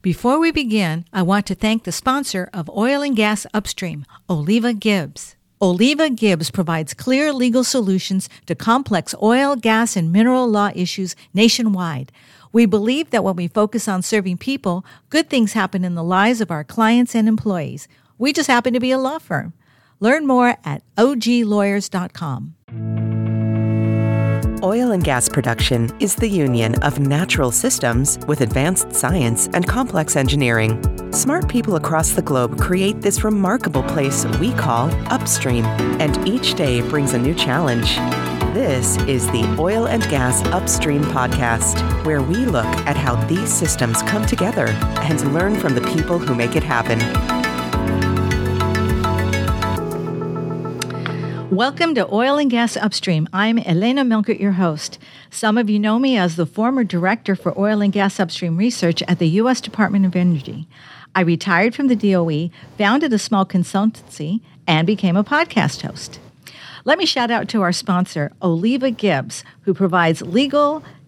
Before we begin, I want to thank the sponsor of Oil and Gas Upstream, Oliva Gibbs. Oliva Gibbs provides clear legal solutions to complex oil, gas, and mineral law issues nationwide. We believe that when we focus on serving people, good things happen in the lives of our clients and employees. We just happen to be a law firm. Learn more at oglawyers.com. Oil and gas production is the union of natural systems with advanced science and complex engineering. Smart people across the globe create this remarkable place we call upstream, and each day brings a new challenge. This is the Oil and Gas Upstream podcast, where we look at how these systems come together and learn from the people who make it happen. Welcome to Oil and Gas Upstream. I'm Elena Melchert, your host. Some of you know me as the former director for Oil and Gas Upstream Research at the U.S. Department of Energy. I retired from the DOE, founded a small consultancy, and became a podcast host. Let me shout out to our sponsor, Oliva Gibbs, who provides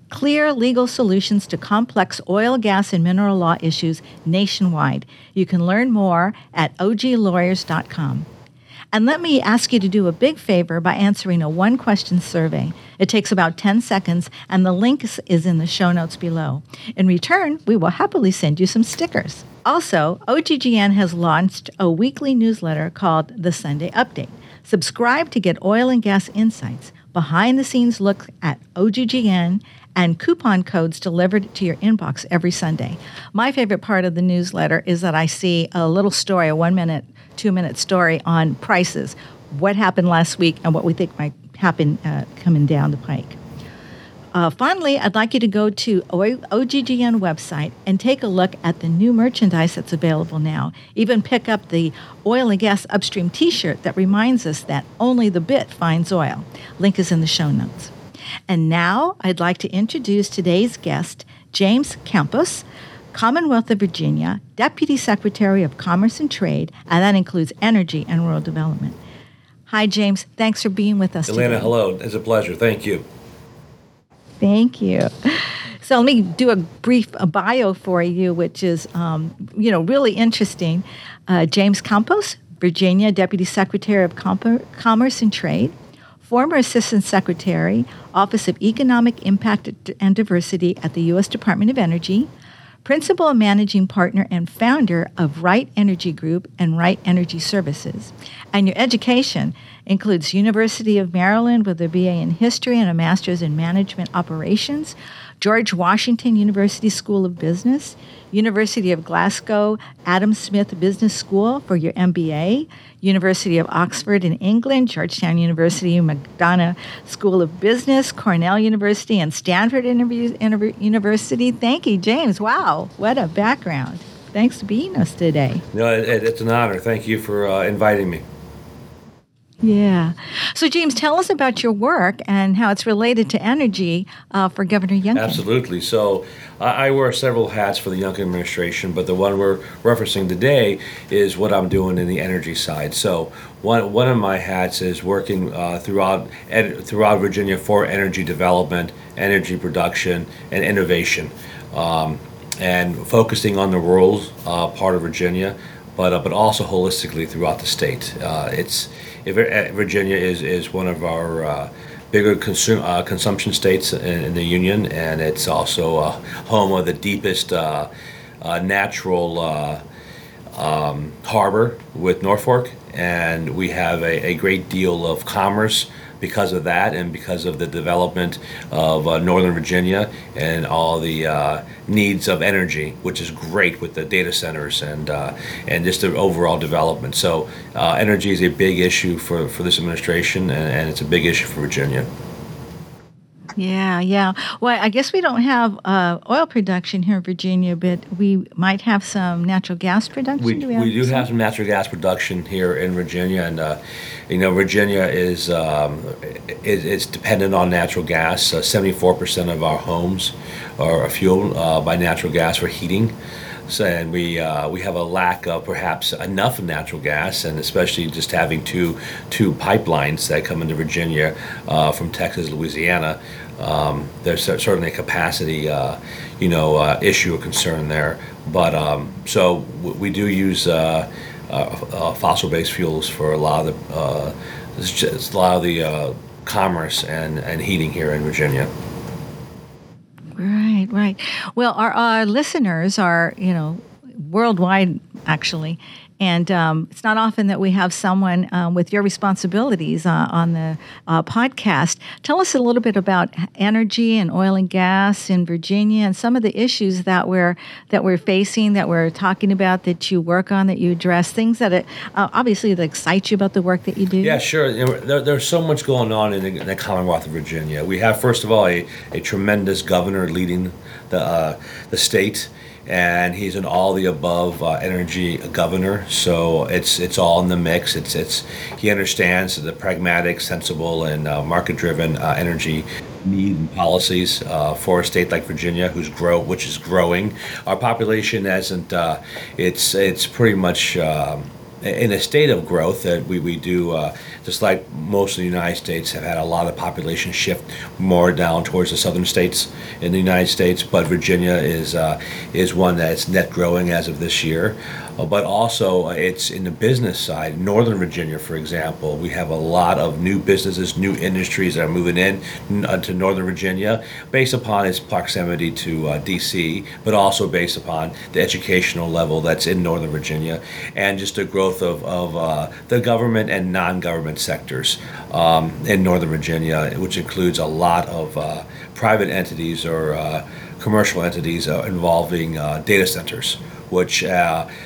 clear legal solutions to complex oil, gas, and mineral law issues nationwide. You can learn more at oglawyers.com. And let me ask you to do a big favor by answering a one-question survey. It takes about 10 seconds, and the link is in the show notes below. In return, we will happily send you some stickers. Also, OGGN has launched a weekly newsletter called The Sunday Update. Subscribe to get oil and gas insights, behind-the-scenes look at OGGN, and coupon codes delivered to your inbox every Sunday. My favorite part of the newsletter is that I see a little story, a 1-minute, 2-minute story on prices, what happened last week, and what we think might happen coming down the pike. Finally, I'd like you to go to OGGN website and take a look at the new merchandise that's available now. Even pick up the Oil and Gas Upstream t-shirt that reminds us that only the bit finds oil. Link is in the show notes. And now I'd like to introduce today's guest, James Campos, Commonwealth of Virginia, Deputy Secretary of Commerce and Trade, and that includes Energy and Rural Development. Hi, James. Thanks for being with us today. Elena, hello. It's a pleasure. Thank you. Thank you. So let me do a brief bio for you, which is, really interesting. James Campos, Virginia Deputy Secretary of Commerce and Trade, former Assistant Secretary, Office of Economic Impact and Diversity at the U.S. Department of Energy, Principal Managing Partner and Founder of Wright Energy Group and Wright Energy Services. And your education includes University of Maryland with a BA in History and a Master's in Management Operations, George Washington University School of Business, University of Glasgow Adam Smith Business School for your MBA, University of Oxford in England, Georgetown University, McDonough School of Business, Cornell University, and Stanford University. Thank you, James. Wow, what a background. Thanks for being us today. No, it's an honor. Thank you for inviting me. Yeah. So, James, tell us about your work and how it's related to energy for Governor Youngkin. Absolutely. So, I wear several hats for the Youngkin administration, but the one we're referencing today is what I'm doing in the energy side. So, one of my hats is working throughout Virginia for energy development, energy production, and innovation, and focusing on the rural part of Virginia, but also holistically throughout the state. Virginia is one of our bigger consumption states in the Union, and it's also home of the deepest natural harbor with Norfolk, and we have a great deal of commerce because of that and because of the development of Northern Virginia and all the needs of energy, which is great with the data centers and just the overall development. So energy is a big issue for this administration, and it's a big issue for Virginia. Yeah. Well, I guess we don't have oil production here in Virginia, but we might have some natural gas production. We do have some natural gas production here in Virginia, and Virginia is dependent on natural gas. 74% of our homes are fueled by natural gas for heating. So, and we have a lack of perhaps enough natural gas, and especially just having two pipelines that come into Virginia from Texas, Louisiana, There's certainly a capacity, issue or concern there. But so we do use fossil-based fuels for a lot of the commerce and heating here in Virginia. Right, right. Well, our listeners are, worldwide, actually. And it's not often that we have someone with your responsibilities on the podcast. Tell us a little bit about energy and oil and gas in Virginia, and some of the issues that we're facing, that we're talking about, that you work on, that you address, things that excite you about the work that you do. Yeah, sure. There's so much going on in the Commonwealth of Virginia. We have, first of all, a tremendous governor leading the state. And he's an all-the-above energy governor, so it's all in the mix. He understands the pragmatic, sensible, and market-driven energy need and policies for a state like Virginia, which is growing. Our population hasn't. It's pretty much. In a state of growth that we do, just like most of the United States, have had a lot of population shift more down towards the southern states in the United States, but Virginia is one that's net growing as of this year. But also, it's in the business side. Northern Virginia, for example, we have a lot of new businesses, new industries that are moving in to Northern Virginia based upon its proximity to D.C., but also based upon the educational level that's in Northern Virginia, and just the growth of the government and non-government sectors in Northern Virginia, which includes a lot of private entities or commercial entities involving data centers, which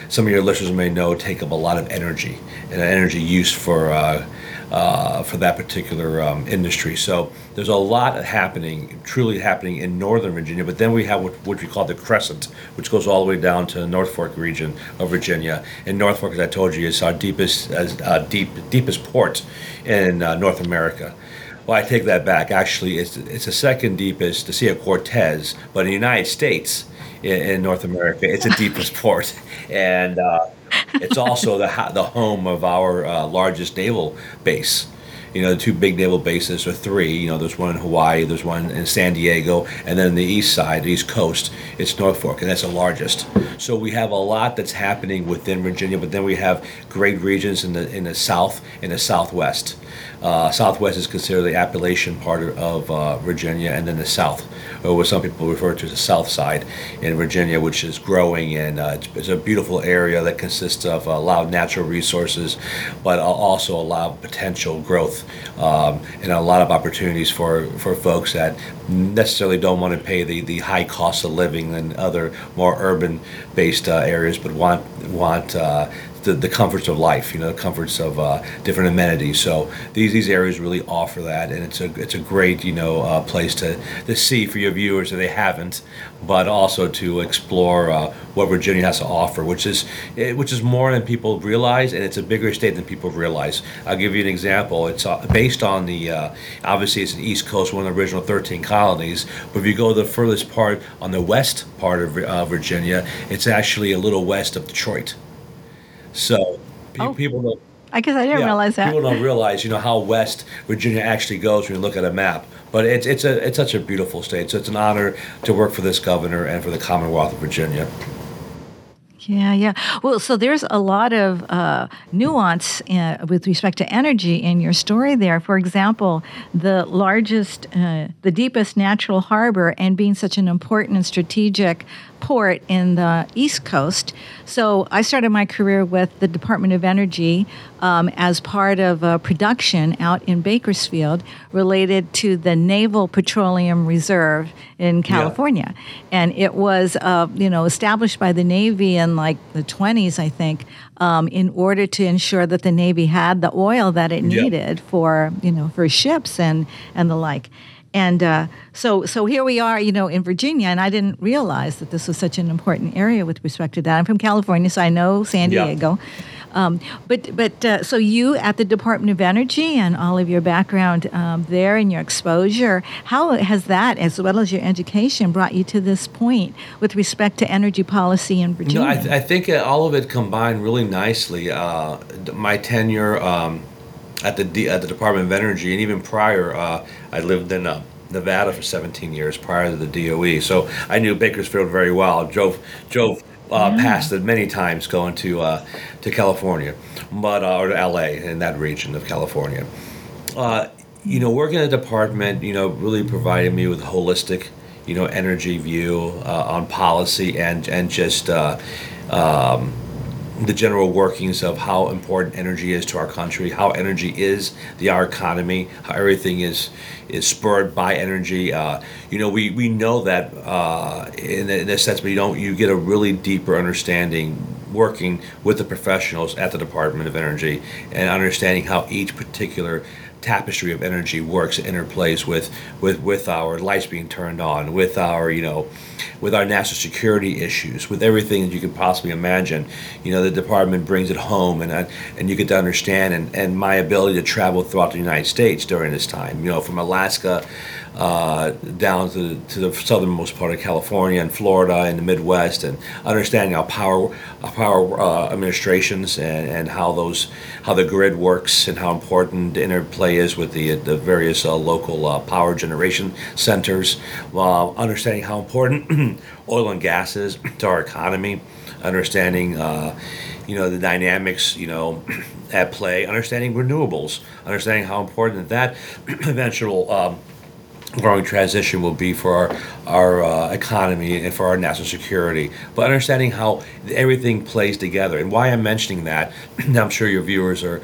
some of your listeners may know take up a lot of energy and energy use for that particular industry. So there's a lot truly happening in Northern Virginia. But then we have what we call the Crescent, which goes all the way down to the Norfolk region of Virginia. And Norfolk, as I told you, is our deepest port in North America. Well, I take that back. Actually, it's the second deepest, the Sea of Cortez, but in the United States, in North America, it's the deepest port, and it's also the home of our largest naval base. The two big naval bases, or three. There's one in Hawaii, there's one in San Diego, and then the east side, the east coast, it's Norfolk, and that's the largest. So we have a lot that's happening within Virginia, but then we have great regions in the south and the southwest. Southwest is considered the Appalachian part of Virginia, and then the south, or what some people refer to as the south side in Virginia, which is growing, and it's a beautiful area that consists of a lot of natural resources, but also a lot of potential growth. And a lot of opportunities for folks that necessarily don't want to pay the high cost of living than other more urban-based areas, but want the comforts of life, the comforts of different amenities. So these areas really offer that, and it's a great place to see for your viewers if they haven't, but also to explore what Virginia has to offer, which is more than people realize, and it's a bigger state than people realize. I'll give you an example. It's based on the obviously it's the East Coast, one of the original 13 colonies. But if you go to the furthest part on the west part of Virginia, it's actually a little west of Detroit. So people don't. I guess I didn't realize that. People don't realize, how west Virginia actually goes when you look at a map. But it's such a beautiful state. So it's an honor to work for this governor and for the Commonwealth of Virginia. Yeah. Well, so there's a lot of nuance with respect to energy in your story there. For example, the largest, the deepest natural harbor, and being such an important and strategic port in the East Coast. So I started my career with the Department of Energy as part of a production out in Bakersfield related to the Naval Petroleum Reserve in California. Yeah. And it was, established by the Navy in like the 20s, I think, in order to ensure that the Navy had the oil that it needed for ships and the like. And so here we are, in Virginia, and I didn't realize that this was such an important area with respect to that. I'm from California, so I know San Diego. So you at the Department of Energy and all of your background there and your exposure, how has that, as well as your education, brought you to this point with respect to energy policy in Virginia? I think all of it combined really nicely. My tenure at the Department of Energy, and even prior, I lived in Nevada for 17 years prior to the DOE, so I knew Bakersfield very well. Drove past it many times going to California, or to LA, in that region of California. Working at the department, really provided me with holistic, energy view on policy and just the general workings of how important energy is to our country, how energy is our economy, how everything is spurred by energy. We know that in a sense, but you get a really deeper understanding working with the professionals at the Department of Energy and understanding how each particular tapestry of energy works, interplays with our lights being turned on, with our with our national security issues, with everything that you could possibly imagine. The department brings it home, and you get to understand. And my ability to travel throughout the United States during this time, from Alaska down to the southernmost part of California and Florida and the Midwest, and understanding our power administrations and how the grid works and how important the interplay is with the various local power generation centers, while understanding how important oil and gas is to our economy, understanding the dynamics at play, understanding renewables, understanding how important that eventual growing transition will be for our economy and for our national security, but understanding how everything plays together. And why I'm mentioning that, I'm sure your viewers are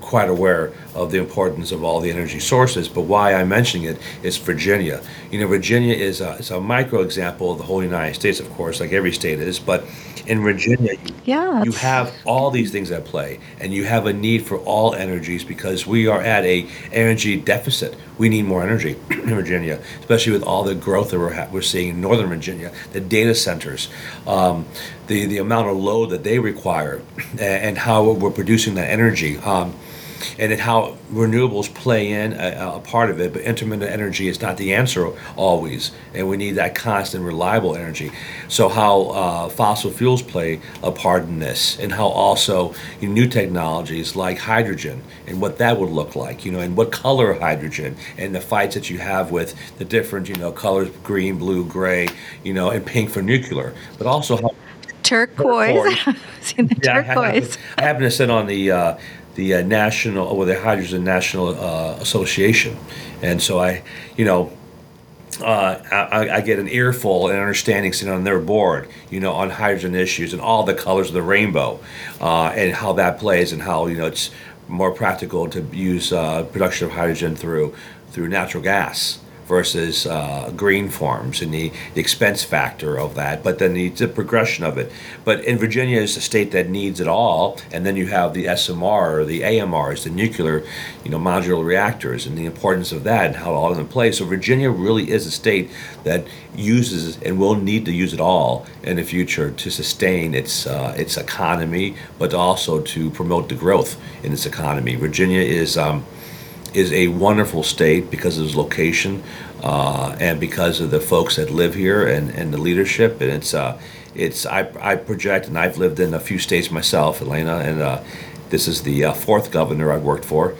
quite aware of the importance of all the energy sources, but why I'm mentioning it is Virginia. Virginia is a micro example of the whole United States, of course, like every state is, but in Virginia, you have all these things at play, and you have a need for all energies because we are at an energy deficit. We need more energy in Virginia, especially with all the growth that we're seeing in Northern Virginia, the data centers, the amount of load that they require, and how we're producing that energy. And how renewables play in a part of it, but intermittent energy is not the answer always, and we need that constant, reliable energy. So how fossil fuels play a part in this, and how also new technologies like hydrogen and what that would look like, and what color hydrogen, and the fights that you have with the different colors, green, blue, gray, and pink for nuclear, but also how turquoise. Seen the turquoise. I happen to sit on the national, or the Hydrogen National Association, and so I get an earful and understanding sitting on their board, on hydrogen issues and all the colors of the rainbow, and how that plays, and how it's more practical to use production of hydrogen through natural gas versus green forms, and the expense factor of that, but then the progression of it. But in Virginia is a state that needs it all, and then you have the SMR, or the AMRs, the nuclear, modular reactors, and the importance of that and how it all is in play. So Virginia really is a state that uses and will need to use it all in the future to sustain its economy, but also to promote the growth in its economy. Virginia is a wonderful state because of its location, and because of the folks that live here and the leadership. And I project, and I've lived in a few states myself, Elena, and this is the fourth governor I've worked for.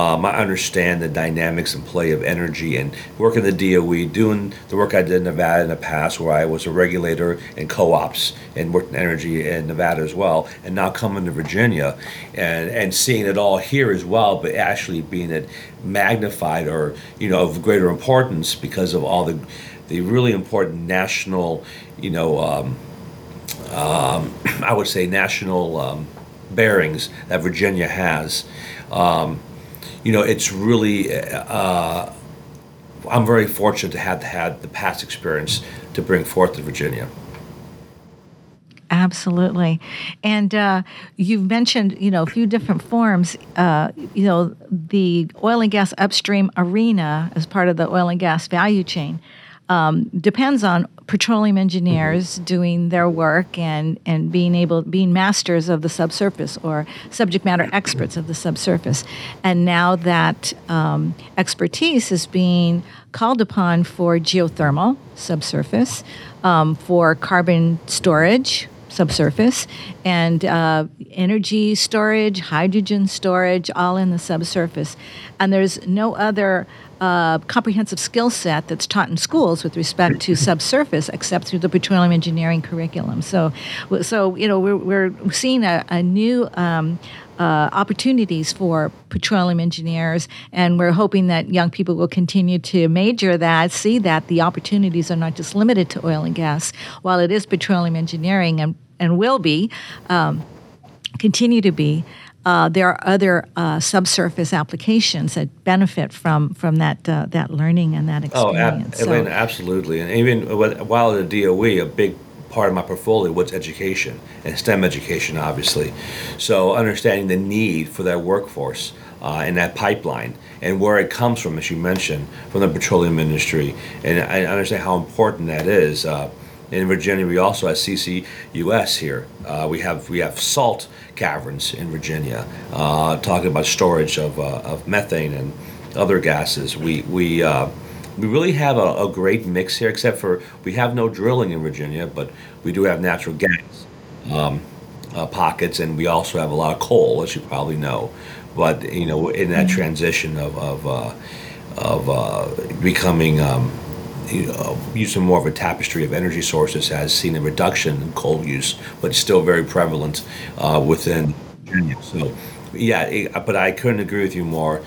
I understand the dynamics and play of energy, and working the DOE, doing the work I did in Nevada in the past, where I was a regulator in co-ops and worked in energy in Nevada as well, and now coming to Virginia and seeing it all here as well, but actually being it magnified, or of greater importance because of all the really important national, I would say national bearings that Virginia has. It's really, I'm very fortunate to have had the past experience to bring forth to Virginia. Absolutely. And you've mentioned, a few different forms, the oil and gas upstream arena as part of the oil and gas value chain depends on petroleum engineers doing their work and being masters of the subsurface, or subject matter experts of the subsurface. And now that expertise is being called upon for geothermal subsurface, for carbon storage subsurface, and energy storage, hydrogen storage, all in the subsurface. And there's no other comprehensive skill set that's taught in schools with respect to subsurface, except through the petroleum engineering curriculum. So you know, we're seeing a new opportunities for petroleum engineers, and we're hoping that young people will continue to major that, see that the opportunities are not just limited to oil and gas. While it is petroleum engineering and will be, continue to be, there are other subsurface applications that benefit from that learning and that experience. Elena, absolutely. And even while at the DOE, a big part of my portfolio was education and STEM education, obviously. So understanding the need for that workforce and that pipeline and where it comes from, as you mentioned, from the petroleum industry. And I understand how important that is. In Virginia, we also have CCUS here. We have salt caverns in Virginia, talking about storage of methane and other gases. We really have a great mix here, except for we have no drilling in Virginia, but we do have natural gas pockets, and we also have a lot of coal, as you probably know. But you know, in that transition of becoming using more of a tapestry of energy sources, has seen a reduction in coal use, but still very prevalent within Virginia. So, yeah, but I couldn't agree with you more.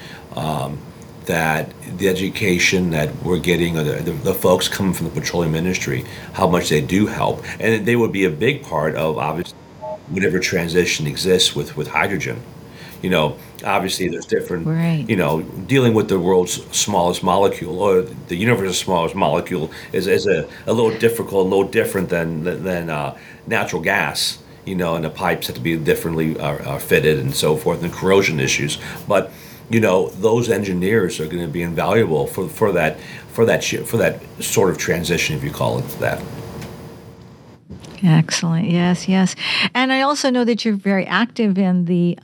That the education that we're getting, or the folks coming from the petroleum industry, how much they do help. And they would be a big part of, obviously, whatever transition exists with hydrogen. You know, obviously there's different, right. You know, dealing with the world's smallest molecule, or the universe's smallest molecule is a little difficult, a little different than natural gas, you know, and the pipes have to be differently fitted and so forth, and corrosion issues. But you know, those engineers are going to be invaluable for that sort of transition, if you call it that. Excellent. Yes. And I also know that you're very active in the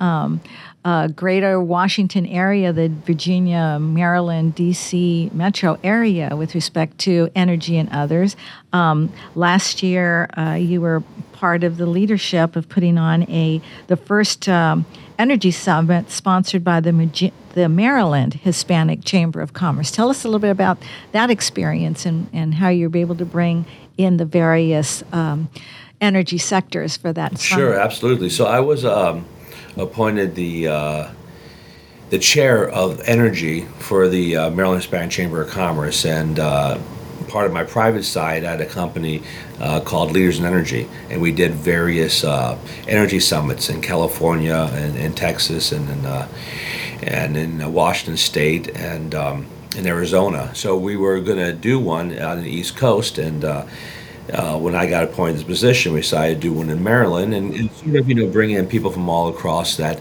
greater Washington area, the Virginia, Maryland, D.C. metro area, with respect to energy and others. Last year, you were part of the leadership of putting on the first energy summit sponsored by the Maryland Hispanic Chamber of Commerce. Tell us a little bit about that experience and how you're able to bring in the various energy sectors for that summit. Sure, absolutely. So I was appointed the chair of energy for the Maryland Hispanic Chamber of Commerce, and part of my private side, I had a company called Leaders in Energy, and we did various energy summits in California and Texas and in Washington State and in Arizona. So we were going to do one on the East Coast, and when I got appointed to this position, we decided to do one in Maryland, and sort of, you know, bring in people from all across the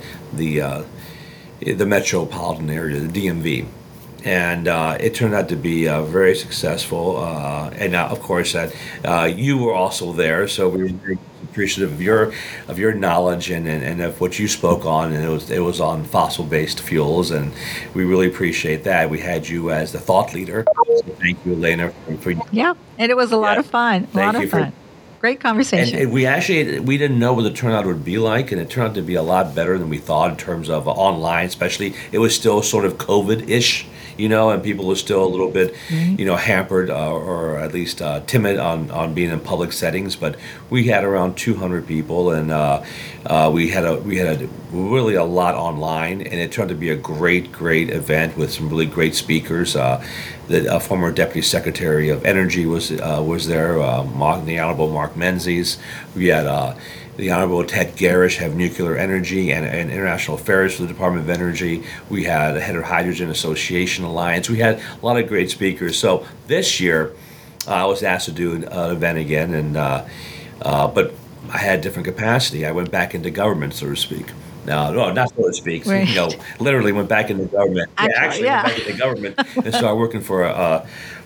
metropolitan area, the DMV. And it turned out to be very successful. And of course, that you were also there, so we were very appreciative of your knowledge and of what you spoke on. And it was on fossil-based fuels, and we really appreciate that. We had you as the thought leader. So thank you, Elena. And it was a lot of fun. Great conversation. And we didn't know what the turnout would be like, and it turned out to be a lot better than we thought in terms of online, especially. It was still sort of COVID-ish, you know, and people were still a little bit, you know, hampered or at least timid on being in public settings. But we had around 200 people, and we had really a lot online, and it turned out to be a great event with some really great speakers. The former Deputy Secretary of Energy was there, the Honorable Mark Menezes. We had the Honorable Ted Gerish, head of nuclear energy and international affairs for the Department of Energy. We had the head of Hydrogen Association Alliance. We had a lot of great speakers. So this year, I was asked to do an event again, and but I had different capacity. I went back into government, so to speak. No, not so to speak. Right. So, you know, literally went back into government. Went back into government and started working for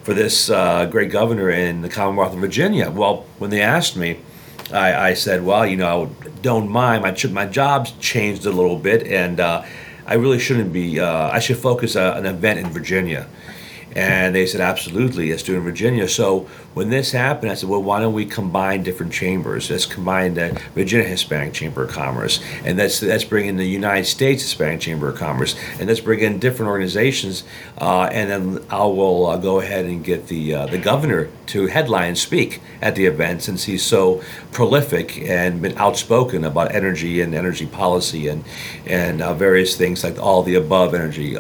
this great governor in the Commonwealth of Virginia. Well, when they asked me, I said, well, you know, I don't mind. My job's changed a little bit, and I really shouldn't be. I should focus on an event in Virginia. And they said, absolutely, let's do it in Virginia. So when this happened, I said, well, why don't we combine different chambers? Let's combine the Virginia Hispanic Chamber of Commerce, and let's bring in the United States Hispanic Chamber of Commerce, and let's bring in different organizations, and then I will go ahead and get the governor to headline and speak at the event, since he's so prolific and been outspoken about energy and energy policy and various things like all the above energy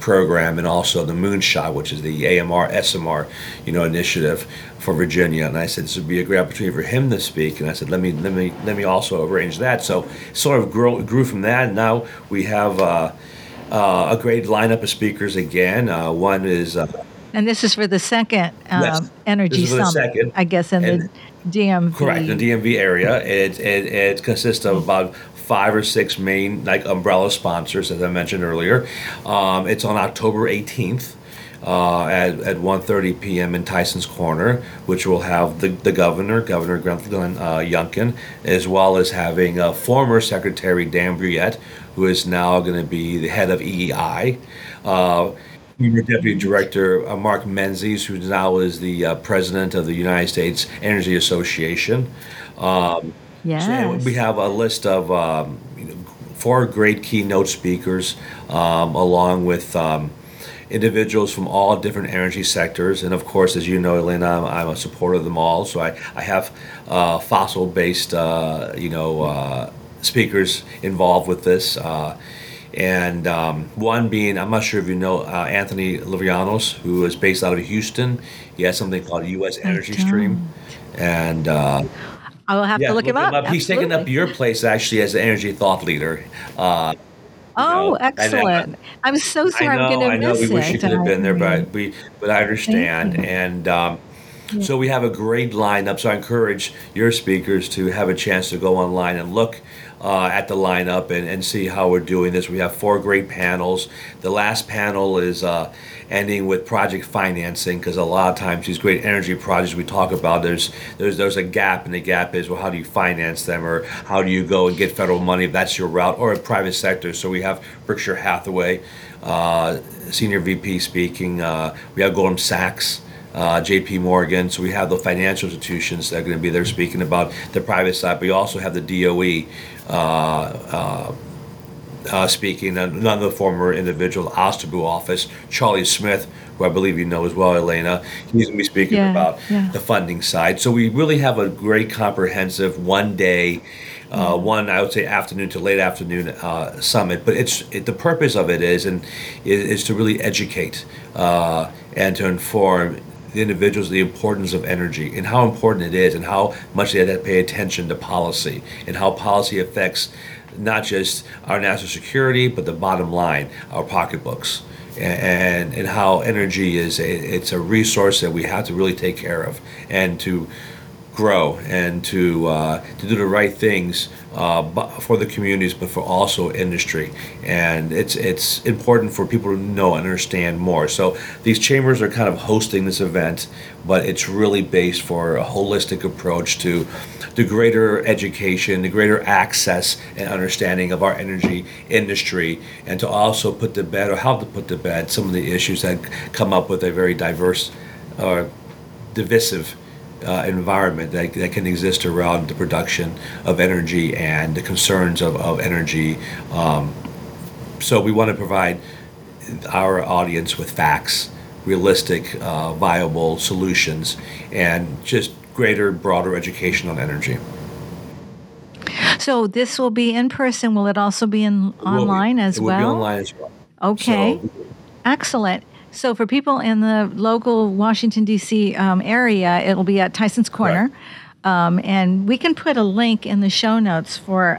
program, and also the Moonshot, which is the AMR, SMR, initiative for Virginia. And I said this would be a great opportunity for him to speak. And I said, let me also arrange that. So sort of grew from that. And now we have a great lineup of speakers again. One is, and this is for the second yes, energy summit, second, I guess, in the DMV. Correct, the DMV area. It consists of about 5 or 6 main umbrella sponsors, as I mentioned earlier. It's on October 18th. At 1:30 p.m. in Tyson's Corner, which will have the Governor Glenn Youngkin, as well as having former Secretary Dan Brouillette, who is now going to be the head of EEI. Deputy Director Mark Menezes, who now is the president of the United States Energy Association. Yes. So we have a list of 4 great keynote speakers, along with individuals from all different energy sectors. And of course, as you know, Elena, I'm a supporter of them all. So I have fossil-based, speakers involved with this. And one being, I'm not sure if you know, Anthony Livianos, who is based out of Houston. He has something called U.S. Energy Stream. And I will have to look him up. He's taken up your place, actually, as an energy thought leader. Excellent. I'm so sorry I'm going to miss it. I know, we wish you could have been there, but I understand. And so we have a great lineup. So I encourage your speakers to have a chance to go online and look at the lineup and see how we're doing this. We have 4 great panels. The last panel is ending with project financing, because a lot of times these great energy projects we talk about, there's a gap, and the gap is, well, how do you finance them, or how do you go and get federal money if that's your route, or a private sector. So we have Berkshire Hathaway, Senior VP speaking. We have Goldman Sachs. J.P. Morgan. So we have the financial institutions that are going to be there speaking about the private side, but we also have the DOE speaking, another former individual, the Osterbu office, Charlie Smith, who I believe you know as well, Elena. He's going to be speaking about the funding side. So we really have a great comprehensive one-day, I would say afternoon to late afternoon summit, but the purpose of it is to really educate and to inform the individuals the importance of energy and how important it is, and how much they have to pay attention to policy, and how policy affects not just our national security, but the bottom line, our pocketbooks, and how energy is it's a resource that we have to really take care of, and to grow, and to do the right things for the communities, but for also industry. And it's important for people to know and understand more. So these chambers are kind of hosting this event, but it's really based for a holistic approach to the greater education, the greater access and understanding of our energy industry, and to also put to bed, or help to put to bed, some of the issues that come up with a very diverse or divisive environment that can exist around the production of energy and the concerns of energy. So we want to provide our audience with facts, realistic, viable solutions, and just greater, broader education on energy. So this will be in person. Will it also be online as well? It will be online as well. Okay. So, excellent. So for people in the local Washington, D.C. Area, it'll be at Tyson's Corner. Right. And we can put a link in the show notes for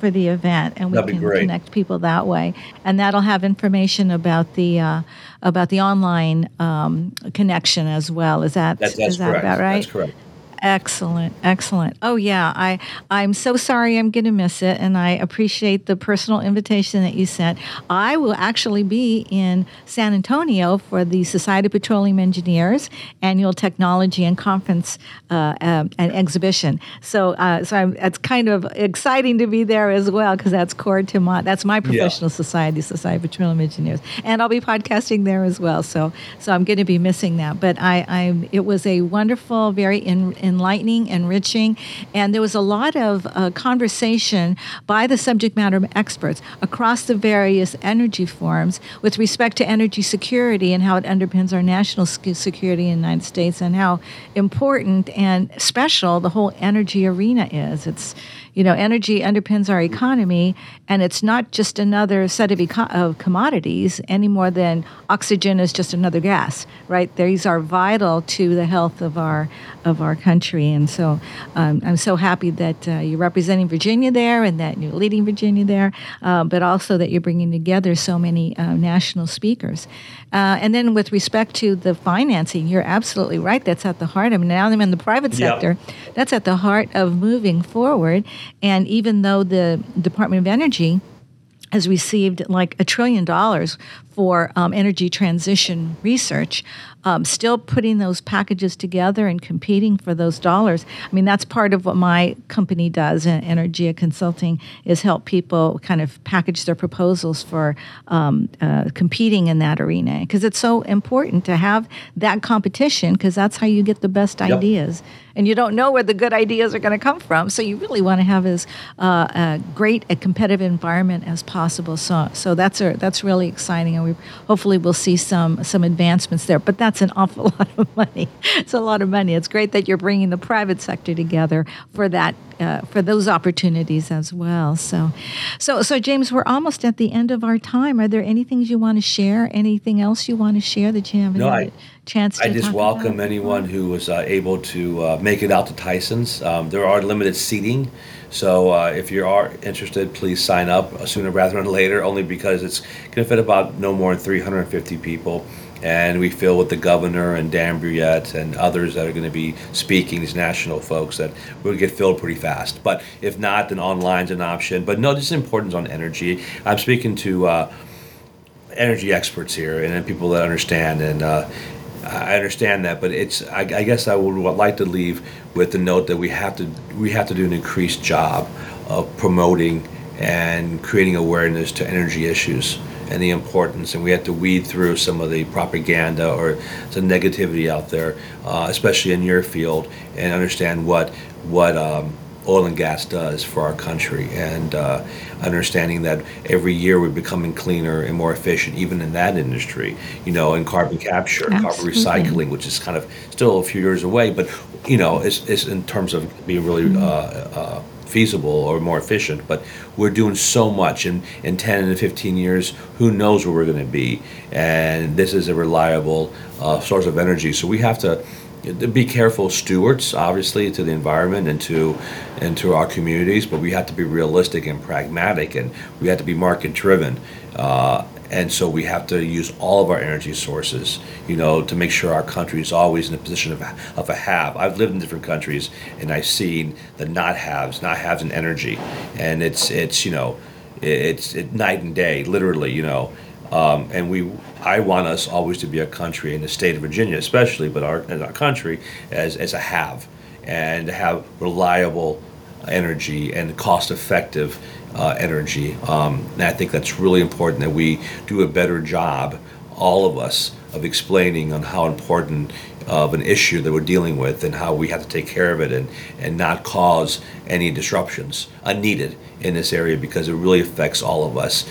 the event, and we can connect people that way. And that'll have information about the online connection as well. Is that about right? That's correct. Excellent, excellent. Oh, yeah, I'm so sorry I'm going to miss it, and I appreciate the personal invitation that you sent. I will actually be in San Antonio for the Society of Petroleum Engineers Annual Technology and Conference and Exhibition. So it's kind of exciting to be there as well, because that's core to my professional society, Society of Petroleum Engineers. And I'll be podcasting there as well, so I'm going to be missing that. But it was a wonderful, very enlightening, enriching, and there was a lot of conversation by the subject matter experts across the various energy forums with respect to energy security and how it underpins our national security in the United States, and how important and special the whole energy arena is. It's, you know, energy underpins our economy, and it's not just another set of commodities any more than oxygen is just another gas, right? These are vital to the health of our country, and so I'm so happy that you're representing Virginia there, and that you're leading Virginia there, but also that you're bringing together so many national speakers. And then with respect to the financing, you're absolutely right. That's at the heart. I mean, now I'm in the private sector. Yep. That's at the heart of moving forward. And even though the Department of Energy has received like $1 trillion for energy transition research, still putting those packages together and competing for those dollars. I mean, that's part of what my company does, Energia Consulting, is help people kind of package their proposals for competing in that arena, because it's so important to have that competition, because that's how you get the best ideas. And you don't know where the good ideas are going to come from, so you really want to have as great a competitive environment as possible. So that's really exciting, and we hopefully we'll see some advancements there. But that's an awful lot of money. It's a lot of money. It's great that you're bringing the private sector together for that for those opportunities as well. So James, we're almost at the end of our time. Are there any things you want to share? Anything else you want to share that you haven't had a chance to talk about? I just welcome anyone who was able to make it out to Tyson's. There are limited seating, so if you are interested, please sign up sooner rather than later, only because it's going to fit about no more than 350 people. And we feel with the governor and Dan Brouillette and others that are going to be speaking, these national folks, that we'll get filled pretty fast. But if not, then online's an option. But no, this importance on energy. I'm speaking to energy experts here and people that understand, and I understand that. But it's, I guess I would like to leave with the note that we have to do an increased job of promoting and creating awareness to energy issues and the importance, and we have to weed through some of the propaganda or some negativity out there, especially in your field, and understand what oil and gas does for our country, and understanding that every year we're becoming cleaner and more efficient, even in that industry, you know, in carbon capture, and carbon recycling, which is kind of still a few years away, but, you know, it's in terms of being really feasible or more efficient. But we're doing so much, and in 10 and 15 years, who knows where we're going to be, and this is a reliable source of energy. So we have to be careful stewards, obviously, to the environment and to our communities, but we have to be realistic and pragmatic, and we have to be market driven, and so we have to use all of our energy sources, you know, to make sure our country is always in a position of a have. I've lived in different countries, and I've seen the not haves in energy, and it's you know, it's night and day, literally, you know. And I want us always to be a country, in the state of Virginia especially, but our country as a have, and have reliable energy and cost-effective energy. And I think that's really important, that we do a better job, all of us, of explaining on how important of an issue that we're dealing with, and how we have to take care of it, and not cause any disruptions unneeded in this area, because it really affects all of us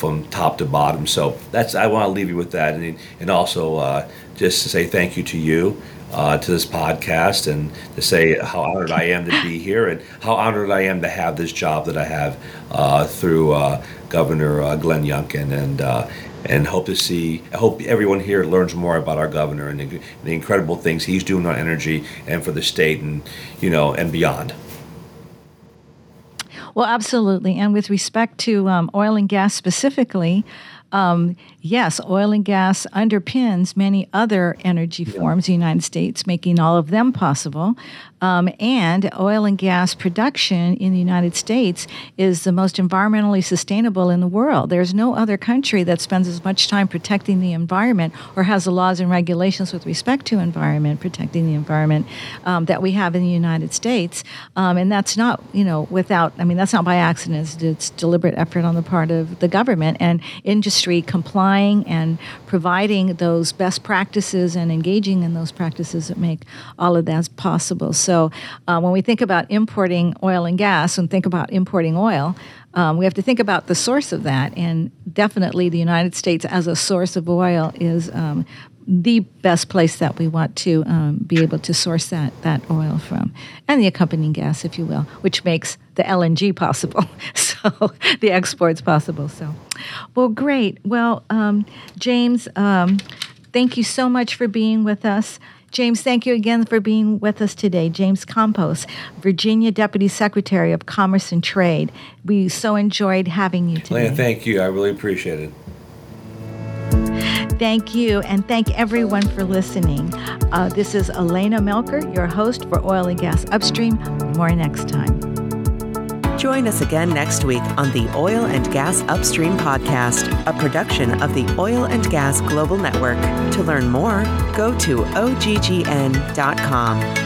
from top to bottom. So I want to leave you with that, and also just to say thank you to you, to this podcast, and to say how honored I am to be here, and how honored I am to have this job that I have through Governor Glenn Youngkin, and I hope everyone here learns more about our governor and the incredible things he's doing on energy and for the state, and, you know, and beyond. Well, absolutely. And with respect to oil and gas specifically, Yes, oil and gas underpins many other energy forms in the United States, making all of them possible. And oil and gas production in the United States is the most environmentally sustainable in the world. There's no other country that spends as much time protecting the environment or has the laws and regulations with respect to environment, protecting the environment that we have in the United States. And that's not, that's not by accident. It's deliberate effort on the part of the government and industry complying and providing those best practices and engaging in those practices that make all of that possible. So when we think about importing oil and gas and think about importing oil, we have to think about the source of that. And definitely the United States as a source of oil is the best place that we want to be able to source that oil from, and the accompanying gas, if you will, which makes the LNG possible, so the exports possible. So, well, great. Well, James, thank you so much for being with us. James, thank you again for being with us today. James Campos, Virginia Deputy Secretary of Commerce and Trade. We so enjoyed having you today. Elena, thank you. I really appreciate it. Thank you, and thank everyone for listening. This is Elena Melchert, your host for Oil and Gas Upstream. More next time. Join us again next week on the Oil and Gas Upstream podcast, a production of the Oil and Gas Global Network. To learn more, go to oggn.com.